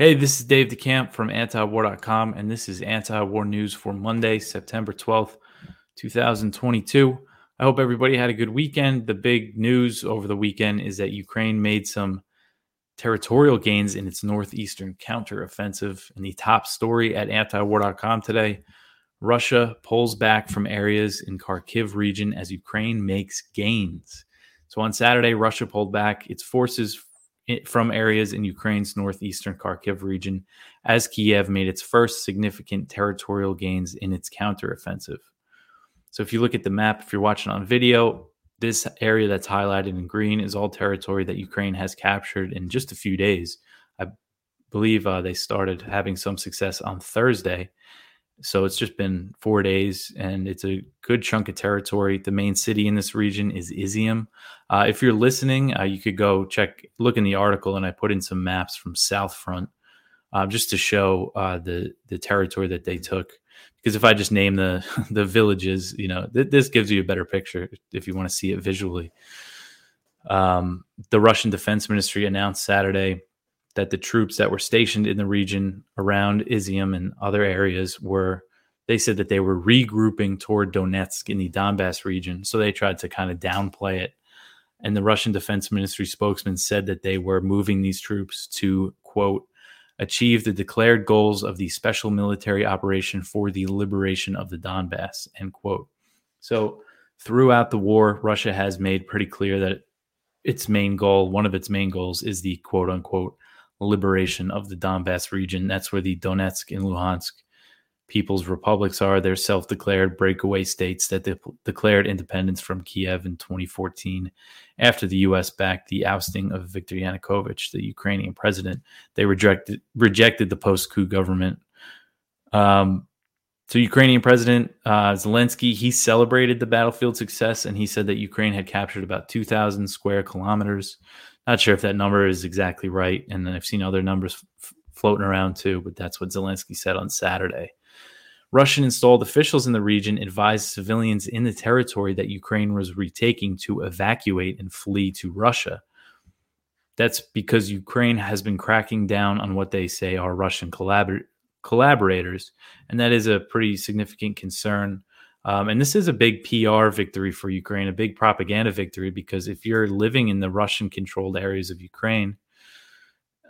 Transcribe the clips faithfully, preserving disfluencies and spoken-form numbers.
Hey, this is Dave DeCamp from antiwar dot com, and this is Anti-War News for Monday, September twelfth, twenty twenty-two. I hope everybody had a good weekend. The big news over the weekend is that Ukraine made some territorial gains in its northeastern counteroffensive. And the top story at antiwar dot com today, Russia pulls back from areas in Kharkiv region as Ukraine makes gains. So on Saturday, Russia pulled back its forces from areas in Ukraine's northeastern Kharkiv region as Kiev made its first significant territorial gains in its counteroffensive. So if you look at the map, if you're watching on video, this area that's highlighted in green is all territory that Ukraine has captured in just a few days. I believe uh, they started having some success on Thursday. So it's just been four days, and it's a good chunk of territory. The main city in this region is Izyum. Uh, if you're listening, uh, you could go check, look in the article, and I put in some maps from South Front uh, just to show uh, the the territory that they took. Because if I just name the the villages, you know, th- this gives you a better picture if you want to see it visually. Um, the Russian Defense Ministry announced Saturday that the troops that were stationed in the region around Izium and other areas were, they said that they were regrouping toward Donetsk in the Donbas region. So they tried to kind of downplay it. And the Russian Defense Ministry spokesman said that they were moving these troops to, quote, achieve the declared goals of the special military operation for the liberation of the Donbas, end quote. So throughout the war, Russia has made pretty clear that its main goal, one of its main goals, is the quote unquote liberation of the Donbas region. That's where the Donetsk and Luhansk People's Republics are. They're self-declared breakaway states that de- declared independence from Kiev in twenty fourteen after the U S backed the ousting of Viktor Yanukovych, the Ukrainian president. They rejected rejected the post-coup government. Um, so Ukrainian President uh, Zelensky, he celebrated the battlefield success, and he said that Ukraine had captured about two thousand square kilometers. Not sure if that number is exactly right, and then I've seen other numbers f- floating around too, but that's what Zelensky said on Saturday. Russian installed officials in the region advised civilians in the territory that Ukraine was retaking to evacuate and flee to Russia. That's because Ukraine has been cracking down on what they say are Russian collabor- collaborators, and that is a pretty significant concern. Um, and this is a big P R victory for Ukraine, a big propaganda victory, because if you're living in the Russian-controlled areas of Ukraine,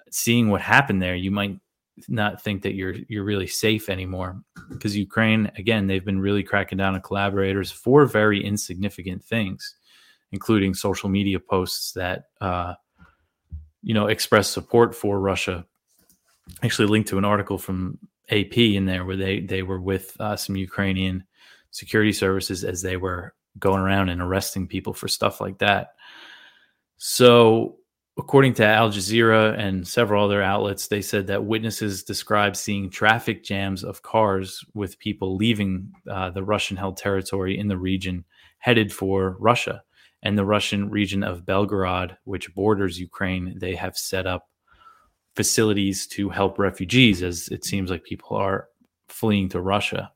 seeing what happened there, you might not think that you're you're really safe anymore, because Ukraine, again, they've been really cracking down on collaborators for very insignificant things, including social media posts that uh, you know express support for Russia. I actually linked to an article from A P in there where they they were with uh, some Ukrainian security services as they were going around and arresting people for stuff like that. So according to Al Jazeera and several other outlets, they said that witnesses described seeing traffic jams of cars with people leaving uh, the Russian-held territory in the region headed for Russia. And the Russian region of Belgorod, which borders Ukraine, they have set up facilities to help refugees, as it seems like people are fleeing to Russia.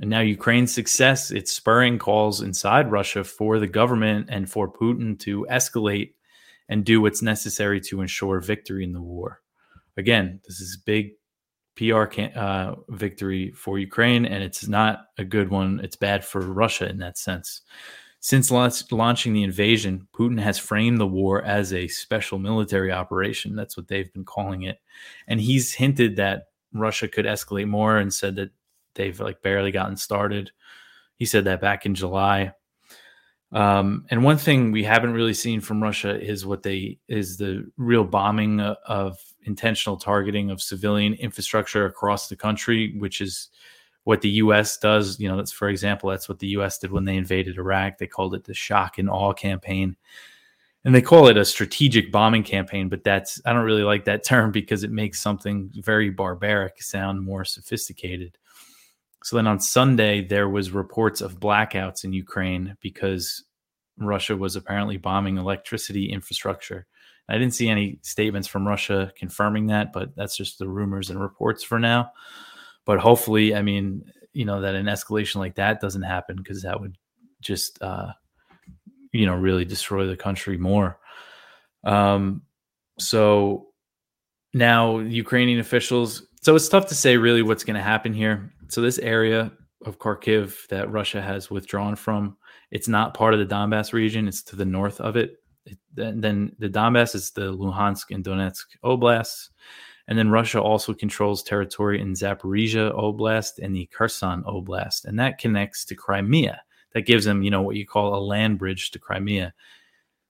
And now Ukraine's success, it's spurring calls inside Russia for the government and for Putin to escalate and do what's necessary to ensure victory in the war. Again, this is big P R can- uh, victory for Ukraine, and it's not a good one. It's bad for Russia in that sense. Since la- launching the invasion, Putin has framed the war as a special military operation. That's what they've been calling it. And he's hinted that Russia could escalate more and said that they've like barely gotten started. He said that back in July. Um, and one thing we haven't really seen from Russia is what they is the real bombing of intentional targeting of civilian infrastructure across the country, which is what the U S does. You know, that's, for example, that's what the U S did when they invaded Iraq. They called it the shock and awe campaign, and they call it a strategic bombing campaign. But that's, I don't really like that term because it makes something very barbaric sound more sophisticated. So then on Sunday, there was reports of blackouts in Ukraine because Russia was apparently bombing electricity infrastructure. I didn't see any statements from Russia confirming that, but that's just the rumors and reports for now. But hopefully, I mean, you know, that an escalation like that doesn't happen, because that would just, uh, you know, really destroy the country more. Um, so... Now, Ukrainian officials, so it's tough to say really what's going to happen here. So this area of Kharkiv that Russia has withdrawn from, it's not part of the Donbas region. It's to the north of it. it then, then the Donbas is the Luhansk and Donetsk oblasts. And then Russia also controls territory in Zaporizhia Oblast and the Kherson Oblast. And that connects to Crimea. That gives them, you know, what you call a land bridge to Crimea.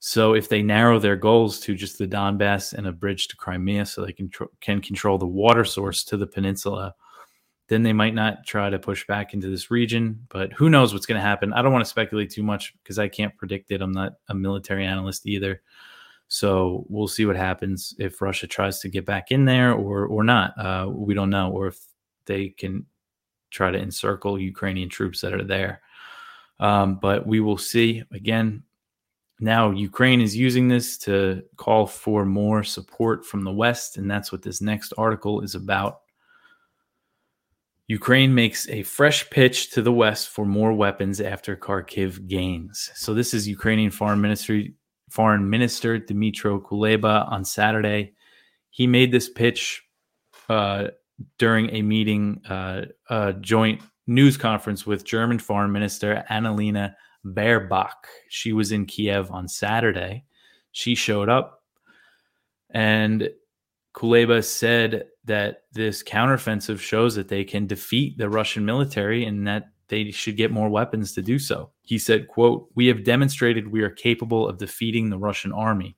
So if they narrow their goals to just the Donbass and a bridge to Crimea so they can, tr- can control the water source to the peninsula, then they might not try to push back into this region. But who knows what's going to happen? I don't want to speculate too much because I can't predict it. I'm not a military analyst either. So we'll see what happens if Russia tries to get back in there or or not. Uh, we don't know, or if they can try to encircle Ukrainian troops that are there. Um, but we will see. Again, now Ukraine is using this to call for more support from the West, and that's what this next article is about. Ukraine makes a fresh pitch to the West for more weapons after Kharkiv gains. So this is Ukrainian Foreign Ministry Foreign Minister Dmytro Kuleba on Saturday. He made this pitch uh, during a meeting, uh, a joint news conference with German Foreign Minister Annalena Baerbock. She was in Kiev on Saturday. She showed up, and Kuleba said that this counteroffensive shows that they can defeat the Russian military and that they should get more weapons to do so. He said, quote, "We have demonstrated we are capable of defeating the Russian army.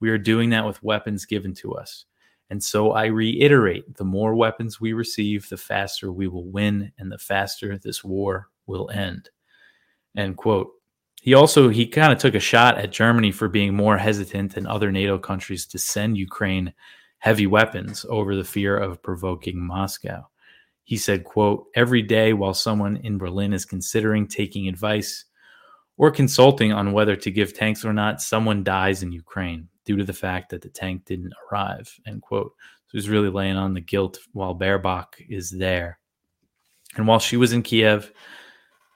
We are doing that with weapons given to us. And so I reiterate, the more weapons we receive, the faster we will win and the faster this war will end." End quote. He also, he kind of took a shot at Germany for being more hesitant than other NATO countries to send Ukraine heavy weapons over the fear of provoking Moscow. He said, quote, "Every day while someone in Berlin is considering taking advice or consulting on whether to give tanks or not, someone dies in Ukraine due to the fact that the tank didn't arrive," end quote. So he's really laying on the guilt while Baerbock is there. And while she was in Kiev,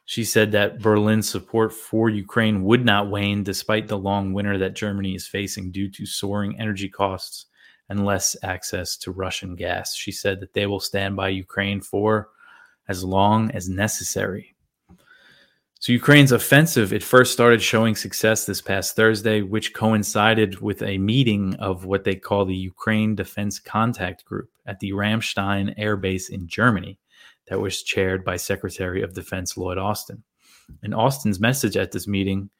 she said that Berlin's support for Ukraine would not wane despite the long winter that Germany is facing due to soaring energy costs and less access to Russian gas. She said that they will stand by Ukraine for as long as necessary. So Ukraine's offensive, it first started showing success this past Thursday, which coincided with a meeting of what they call the Ukraine Defense Contact Group at the Ramstein Air Base in Germany that was chaired by Secretary of Defense Lloyd Austin. And Austin's message at this meeting,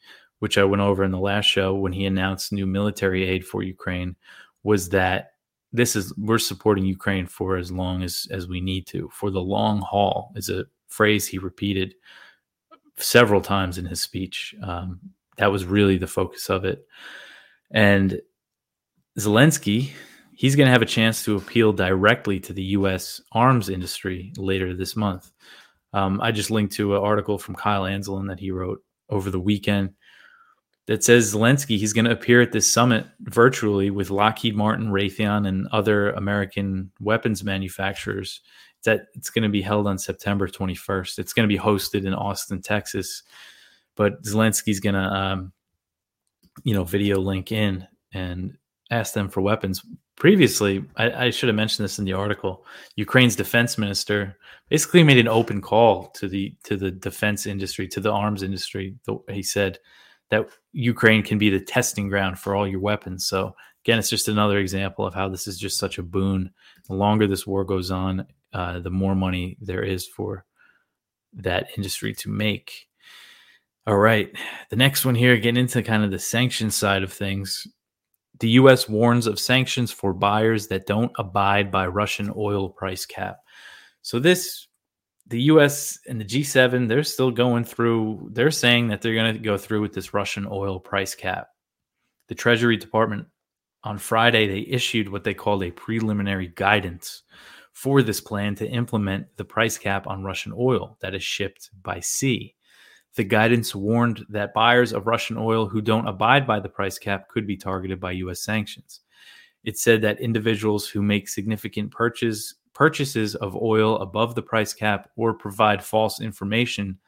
which I went over in the last show when he announced new military aid for Ukraine, was that this is, we're supporting Ukraine for as long as, as we need to, for the long haul, is a phrase he repeated several times in his speech. Um, that was really the focus of it. And Zelensky, he's going to have a chance to appeal directly to the U S arms industry later this month. Um, I just linked to an article from Kyle Anzalone that he wrote over the weekend that says Zelensky, he's going to appear at this summit virtually with Lockheed Martin, Raytheon, and other American weapons manufacturers. That it's going to be held on September twenty-first. It's going to be hosted in Austin, Texas. But Zelensky's going to, um, you know, video link in and ask them for weapons. Previously, I, I should have mentioned this in the article, Ukraine's defense minister basically made an open call to the to the defense industry, to the arms industry. He said that Ukraine can be the testing ground for all your weapons. So again, it's just another example of how this is just such a boon. The longer this war goes on, uh, the more money there is for that industry to make. All right, the next one here, getting into kind of the sanctions side of things. The U S warns of sanctions for buyers that don't abide by Russian oil price cap. So this, the U S and the G seven, they're still going through, they're saying that they're going to go through with this Russian oil price cap. The Treasury Department on Friday, they issued what they called a preliminary guidance for this plan to implement the price cap on Russian oil that is shipped by sea. The guidance warned that buyers of Russian oil who don't abide by the price cap could be targeted by U S sanctions. It said that individuals who make significant purchases purchases of oil above the price cap or provide false information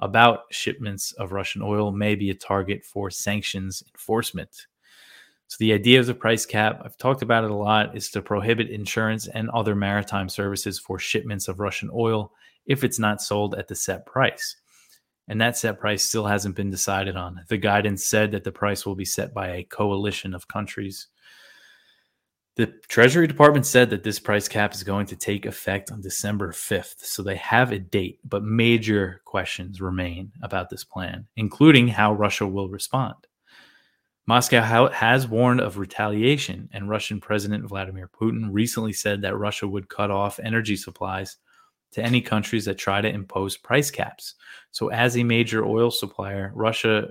about shipments of Russian oil may be a target for sanctions enforcement. So the idea of the price cap, I've talked about it a lot, is to prohibit insurance and other maritime services for shipments of Russian oil if it's not sold at the set price. And that set price still hasn't been decided on. The guidance said that the price will be set by a coalition of countries. The Treasury Department said that this price cap is going to take effect on December fifth. So they have a date, but major questions remain about this plan, including how Russia will respond. Moscow has warned of retaliation, and Russian President Vladimir Putin recently said that Russia would cut off energy supplies to any countries that try to impose price caps. So as a major oil supplier, Russia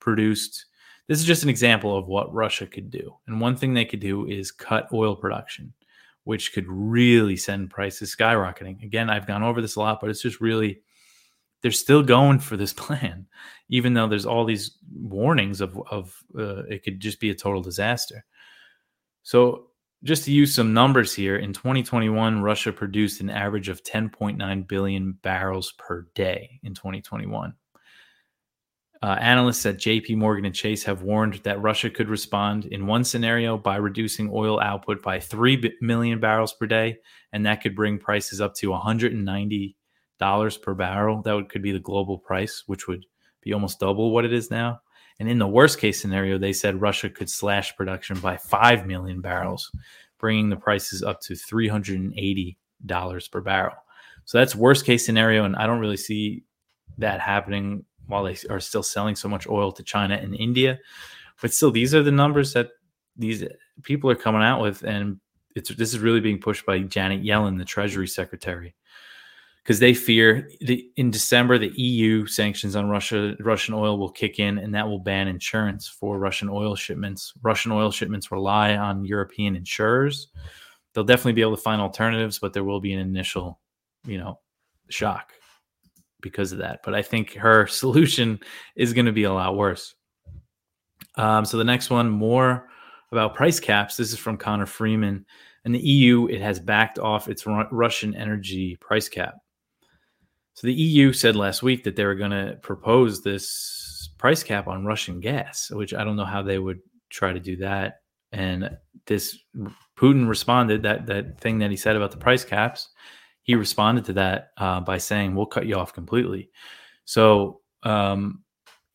produced... This is just an example of what Russia could do. And one thing they could do is cut oil production, which could really send prices skyrocketing. Again, I've gone over this a lot, but it's just really... They're still going for this plan, even though there's all these warnings of, of uh, it could just be a total disaster. So just to use some numbers here, in twenty twenty-one, Russia produced an average of ten point nine billion barrels per day in twenty twenty-one. Uh, analysts at J P Morgan and Chase have warned that Russia could respond in one scenario by reducing oil output by three million barrels per day, and that could bring prices up to one hundred ninety dollars per barrel. That would, could be the global price, which would be almost double what it is now. And in the worst case scenario, they said Russia could slash production by five million barrels, bringing the prices up to three hundred eighty dollars per barrel. So that's worst case scenario, and I don't really see that happening while they are still selling so much oil to China and India. But still, these are the numbers that these people are coming out with, and it's this is really being pushed by Janet Yellen, the Treasury Secretary, because they fear the, in December, the E U sanctions on Russia, Russian oil will kick in, and that will ban insurance for Russian oil shipments. Russian oil shipments rely on European insurers. They'll definitely be able to find alternatives, but there will be an initial, you know, shock because of that. But I think her solution is going to be a lot worse. Um, so the next one, more about price caps. This is from Connor Freeman. In the E U, it has backed off its Ru- Russian energy price cap. So the E U said last week that they were going to propose this price cap on Russian gas, which I don't know how they would try to do that. And this Putin responded, that that thing that he said about the price caps, he responded to that uh, by saying, we'll cut you off completely. So um,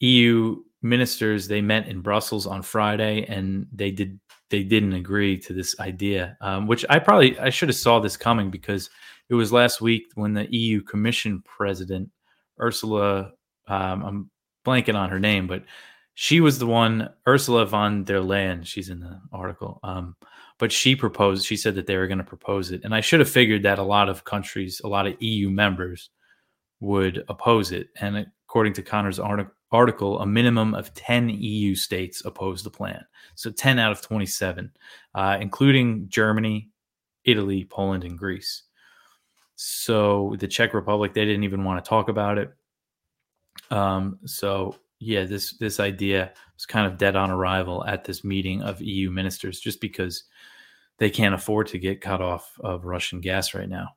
E U ministers, they met in Brussels on Friday, and they did they didn't agree to this idea, um, which I probably I should have saw this coming, because it was last week when the E U Commission President, Ursula, um, I'm blanking on her name, but she was the one, Ursula von der Leyen, she's in the article, um, but she proposed, she said that they were going to propose it. And I should have figured that a lot of countries, a lot of E U members would oppose it. And according to Connor's article, article, a minimum of ten E U states oppose the plan. So ten out of twenty-seven, uh, including Germany, Italy, Poland, and Greece. So the Czech Republic, they didn't even want to talk about it. Um, so yeah, this, this idea was kind of dead on arrival at this meeting of E U ministers, just because they can't afford to get cut off of Russian gas right now.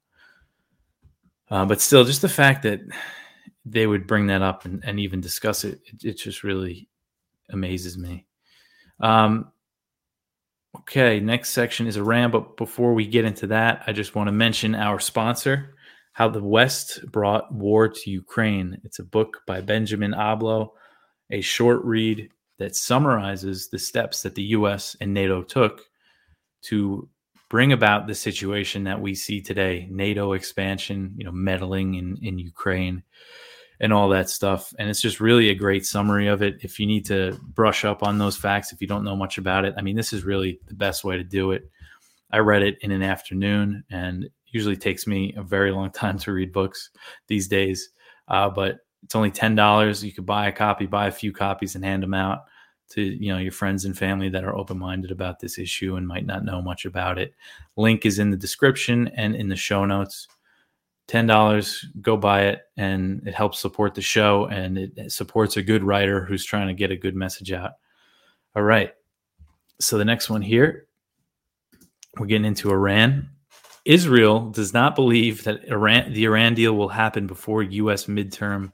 Uh, but still, just the fact that they would bring that up and, and even discuss it, it, it just really amazes me. Um, okay, next section is Iran, but before we get into that, I just want to mention our sponsor, How the West Brought War to Ukraine. It's a book by Benjamin Abloh, a short read that summarizes the steps that the U S and NATO took to bring about the situation that we see today, NATO expansion, you know, meddling in, in Ukraine, and all that stuff. And it's just really a great summary of it. If you need to brush up on those facts, if you don't know much about it, I mean, this is really the best way to do it. I read it in an afternoon, and it usually takes me a very long time to read books these days. Uh, but it's only ten dollars. You could buy a copy, buy a few copies, and hand them out to, you know, your friends and family that are open-minded about this issue and might not know much about it. Link is in the description and in the show notes. ten dollars, go buy it, and it helps support the show, and it supports a good writer who's trying to get a good message out. All right, so the next one here, we're getting into Iran. Israel does not believe that Iran, the Iran deal will happen before U S midterm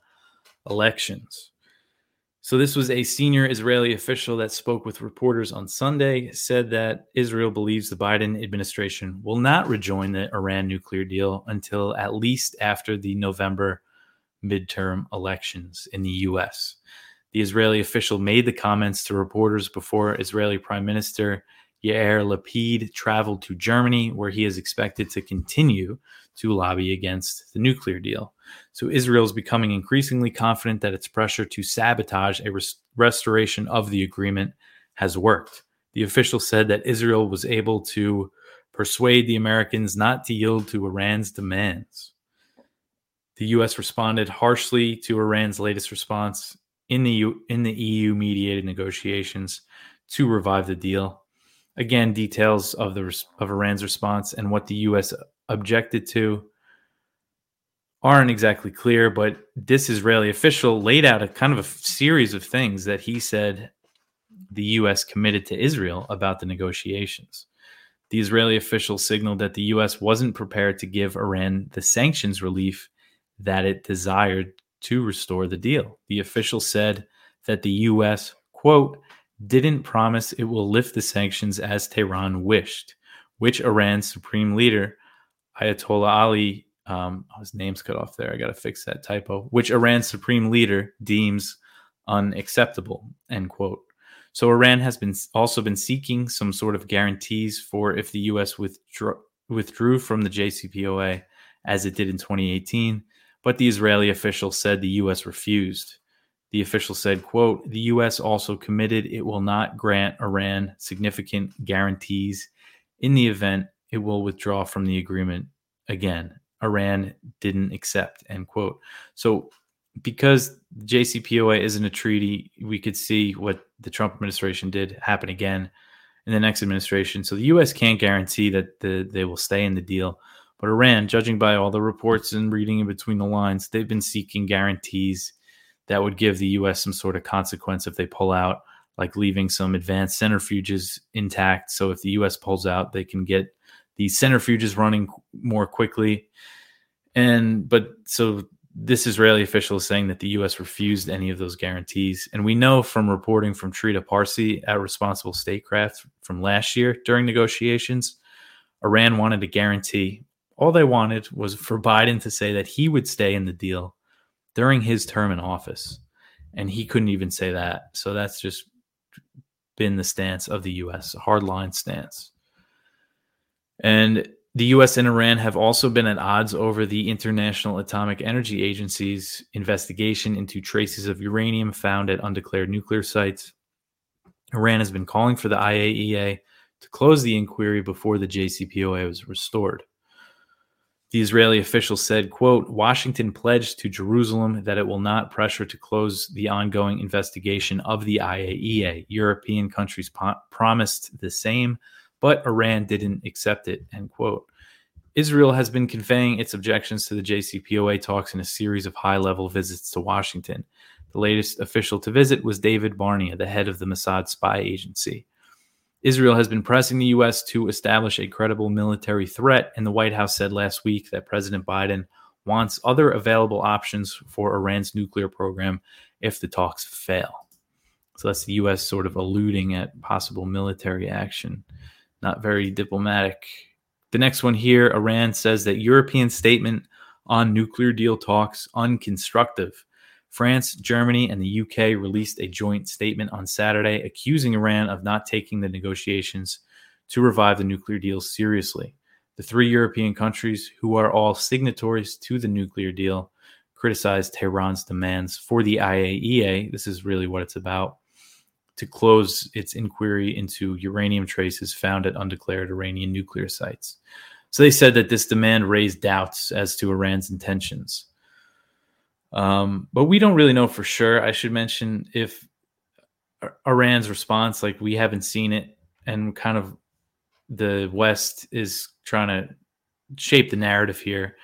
elections. So this was a senior Israeli official that spoke with reporters on Sunday, said that Israel believes the Biden administration will not rejoin the Iran nuclear deal until at least after the November midterm elections in the U S. The Israeli official made the comments to reporters before Israeli Prime Minister Yair Lapid traveled to Germany, where he is expected to continue to lobby against the nuclear deal. So Israel is becoming increasingly confident that its pressure to sabotage a res- restoration of the agreement has worked. The official said that Israel was able to persuade the Americans not to yield to Iran's demands. The U S responded harshly to Iran's latest response in the U- in the E U-mediated negotiations to revive the deal. Again, details of the of Iran's response and what the U S objected to aren't exactly clear, but this Israeli official laid out a kind of a series of things that he said the U S committed to Israel about the negotiations. The Israeli official signaled that the U S wasn't prepared to give Iran the sanctions relief that it desired to restore the deal. The official said that the U S, quote, didn't promise it will lift the sanctions as Tehran wished, which Iran's supreme leader, Ayatollah Ali, um, his name's cut off there, I got to fix that typo, which Iran's supreme leader deems unacceptable, end quote. So Iran has been also been seeking some sort of guarantees for if the U S withdrew, withdrew from the J C P O A as it did in twenty eighteen, but the Israeli official said the U S refused. The official said, quote, the U S also committed it will not grant Iran significant guarantees in the event it will withdraw from the agreement again. Iran didn't accept, end quote. So because J C P O A isn't a treaty, we could see what the Trump administration did happen again in the next administration. So the U S can't guarantee that the, they will stay in the deal. But Iran, judging by all the reports and reading in between the lines, they've been seeking guarantees that would give the U S some sort of consequence if they pull out, like leaving some advanced centrifuges intact. So if the U S pulls out, they can get these centrifuges running more quickly. And but so this Israeli official is saying that the U S refused any of those guarantees. And we know from reporting from Trita Parsi at Responsible Statecraft from last year during negotiations, Iran wanted a guarantee. All they wanted was for Biden to say that he would stay in the deal during his term in office, and he couldn't even say that. So that's just been the stance of the U S, a hardline stance. And the U S and Iran have also been at odds over the International Atomic Energy Agency's investigation into traces of uranium found at undeclared nuclear sites. Iran has been calling for the I A E A to close the inquiry before the J C P O A was restored. The Israeli official said, quote, Washington pledged to Jerusalem that it will not pressure to close the ongoing investigation of the I A E A. European countries po- promised the same, but Iran didn't accept it, end quote. Israel has been conveying its objections to the J C P O A talks in a series of high-level visits to Washington. The latest official to visit was David Barnea, the head of the Mossad spy agency. Israel has been pressing the U S to establish a credible military threat, and the White House said last week that President Biden wants other available options for Iran's nuclear program if the talks fail. So that's the U S sort of alluding at possible military action. Not very diplomatic. The next one here, Iran says that European statement on nuclear deal talks unconstructive. France, Germany, and the U K released a joint statement on Saturday accusing Iran of not taking the negotiations to revive the nuclear deal seriously. The three European countries, who are all signatories to the nuclear deal, criticized Tehran's demands for the I A E A, this is really what it's about, to close its inquiry into uranium traces found at undeclared Iranian nuclear sites. So they said that this demand raised doubts as to Iran's intentions. Um, but we don't really know for sure. I should mention if Iran's response, like we haven't seen it, and kind of the West is trying to shape the narrative here.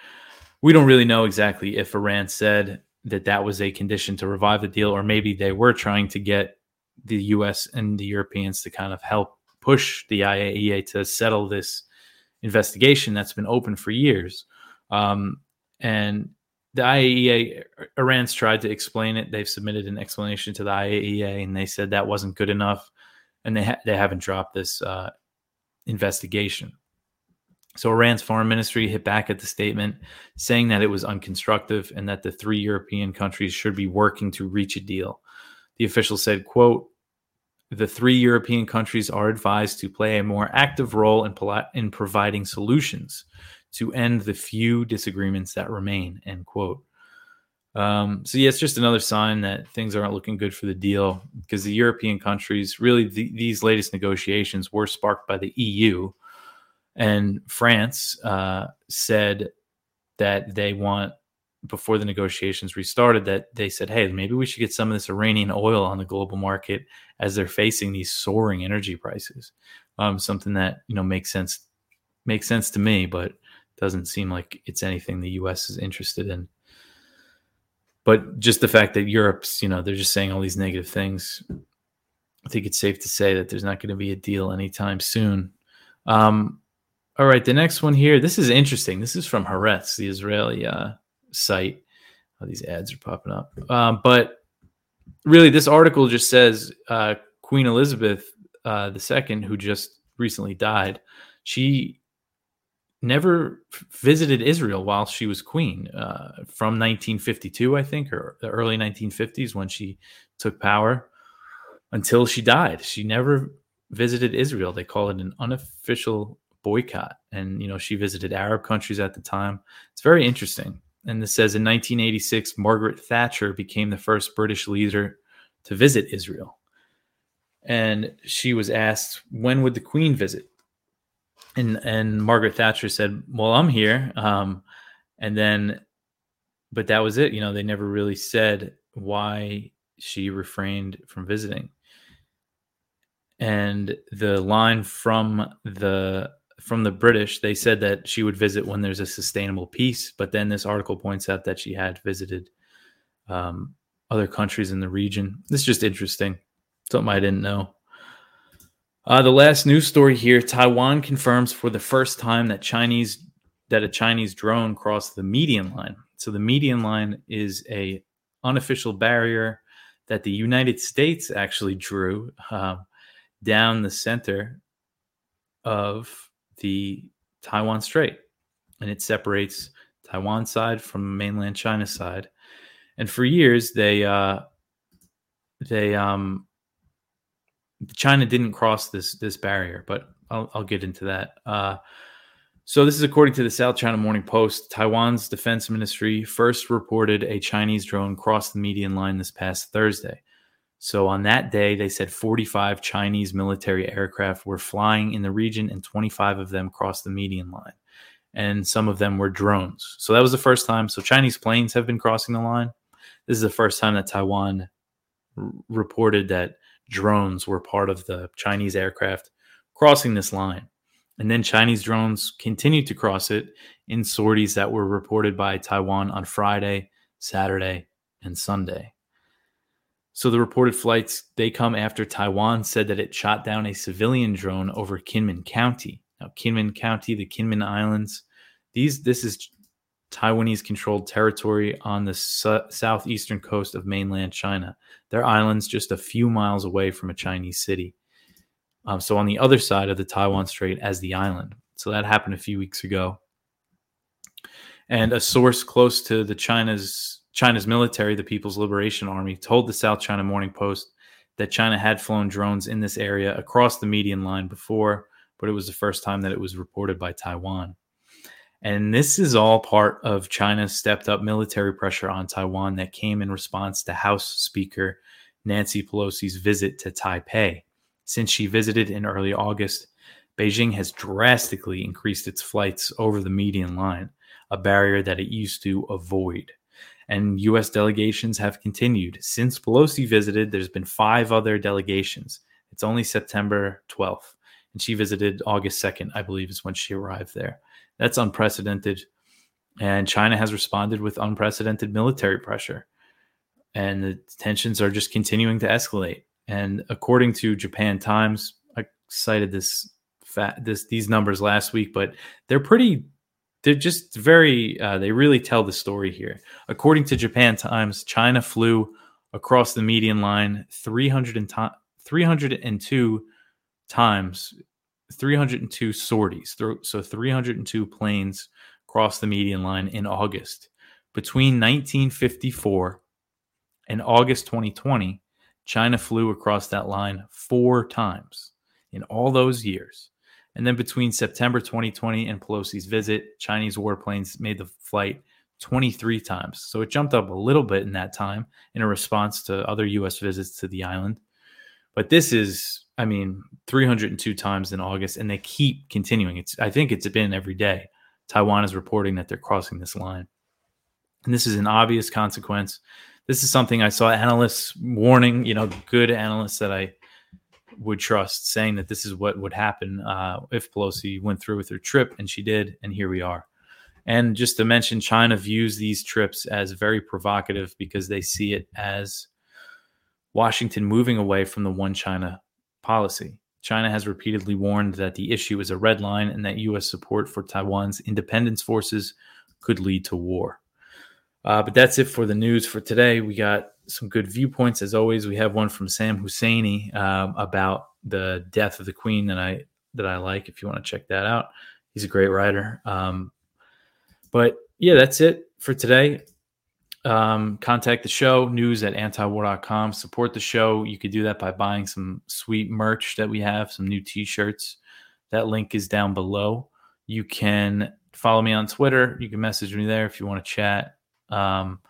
We don't really know exactly if Iran said that that was a condition to revive the deal, or maybe they were trying to get the U S and the Europeans to kind of help push the I A E A to settle this investigation that's been open for years. Um, and the I A E A, Iran's tried to explain it. They've submitted an explanation to the I A E A, and they said that wasn't good enough, and they ha- they haven't dropped this uh, investigation. So Iran's foreign ministry hit back at the statement, saying that it was unconstructive and that the three European countries should be working to reach a deal. The official said, quote, the three European countries are advised to play a more active role in poli- in providing solutions to end the few disagreements that remain, end quote. Um, so, yeah, it's just another sign that things aren't looking good for the deal, because the European countries, really the, these latest negotiations were sparked by the E U. And France uh, said that they want, before the negotiations restarted, that they said, hey, maybe we should get some of this Iranian oil on the global market as they're facing these soaring energy prices. Um, something that, you know, makes sense, makes sense to me, but doesn't seem like it's anything the U S is interested in. But just the fact that Europe's, you know, they're just saying all these negative things, I think it's safe to say that there's not going to be a deal anytime soon. Um, all right, the next one here, this is interesting. This is from Haaretz, the Israeli uh, site. Oh, these ads are popping up. Um, but really, this article just says uh, Queen Elizabeth uh, the Second, who just recently died, she never visited Israel while she was queen uh, from nineteen fifty-two, I think, or the early nineteen fifties when she took power until she died. She never visited Israel. They call it an unofficial boycott. And, you know, she visited Arab countries at the time. It's very interesting. And this says in nineteen eighty-six, Margaret Thatcher became the first British leader to visit Israel. And she was asked, when would the queen visit? And and Margaret Thatcher said, well, I'm here. Um, and then, but that was it. You know, they never really said why she refrained from visiting. And the line from the from the British, they said that she would visit when there's a sustainable peace. But then this article points out that she had visited um, other countries in the region. This is just interesting. Something I didn't know. Uh, the last news story here, Taiwan confirms for the first time that Chinese that a Chinese drone crossed the median line. So the median line is a unofficial barrier that the United States actually drew uh, down the center of the Taiwan Strait. And it separates Taiwan side from mainland China side. And for years, they uh, they um. China didn't cross this this barrier, but I'll, I'll get into that. Uh, so this is according to the South China Morning Post. Taiwan's defense ministry first reported a Chinese drone crossed the median line this past Thursday. So on that day, they said forty-five Chinese military aircraft were flying in the region, and twenty-five of them crossed the median line. And some of them were drones. So that was the first time. So Chinese planes have been crossing the line. This is the first time that Taiwan r- reported that drones were part of the Chinese aircraft crossing this line. And then Chinese drones continued to cross it in sorties that were reported by Taiwan on Friday, Saturday, and Sunday. So the reported flights, they come after Taiwan said that it shot down a civilian drone over Kinmen County. Now, Kinmen County, the Kinmen Islands, these this is Taiwanese-controlled territory on the su- southeastern coast of mainland China. Their islands just a few miles away from a Chinese city. Um, so on the other side of the Taiwan Strait as the island. So that happened a few weeks ago. And a source close to the China's China's military, the People's Liberation Army, told the South China Morning Post that China had flown drones in this area across the median line before, but it was the first time that it was reported by Taiwan. And this is all part of China's stepped-up military pressure on Taiwan that came in response to House Speaker Nancy Pelosi's visit to Taipei. Since she visited in early August, Beijing has drastically increased its flights over the median line, a barrier that it used to avoid. And U S delegations have continued. Since Pelosi visited, there's been five other delegations. It's only September twelfth, and she visited August second, I believe, is when she arrived there. That's unprecedented, and China has responded with unprecedented military pressure, and the tensions are just continuing to escalate. And according to Japan Times, I cited this, fa- this these numbers last week, but they're pretty they're just very, uh, they really tell the story here. According to Japan Times, China flew across the median line three hundred and t- three hundred two times, three hundred two sorties. Th- so three hundred two planes crossed the median line in August. Between nineteen fifty-four and August twenty twenty, China flew across that line four times in all those years. And then between September twenty twenty and Pelosi's visit, Chinese warplanes made the flight twenty-three times. So it jumped up a little bit in that time in a response to other U S visits to the island. But this is, I mean, three hundred two times in August, and they keep continuing. It's, I think it's been every day. Taiwan is reporting that they're crossing this line. And this is an obvious consequence. This is something I saw analysts warning, you know, good analysts that I would trust, saying that this is what would happen uh, if Pelosi went through with her trip, and she did, and here we are. And just to mention, China views these trips as very provocative because they see it as Washington moving away from the one China policy. China has repeatedly warned that the issue is a red line and that U S support for Taiwan's independence forces could lead to war. Uh, but that's it for the news for today. We got some good viewpoints, as always. We have one from Sam Husseini um, about the death of the Queen that I that I like. If you want to check that out, he's a great writer. Um, but yeah, that's it for today. Um, contact the show, news at antiwar dot com. Support the show. You could do that by buying some sweet merch that we have, some new T-shirts. That link is down below. You can follow me on Twitter. You can message me there if you want to chat. Um,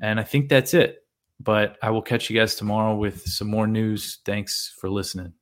and I think that's it, but I will catch you guys tomorrow with some more news. Thanks for listening.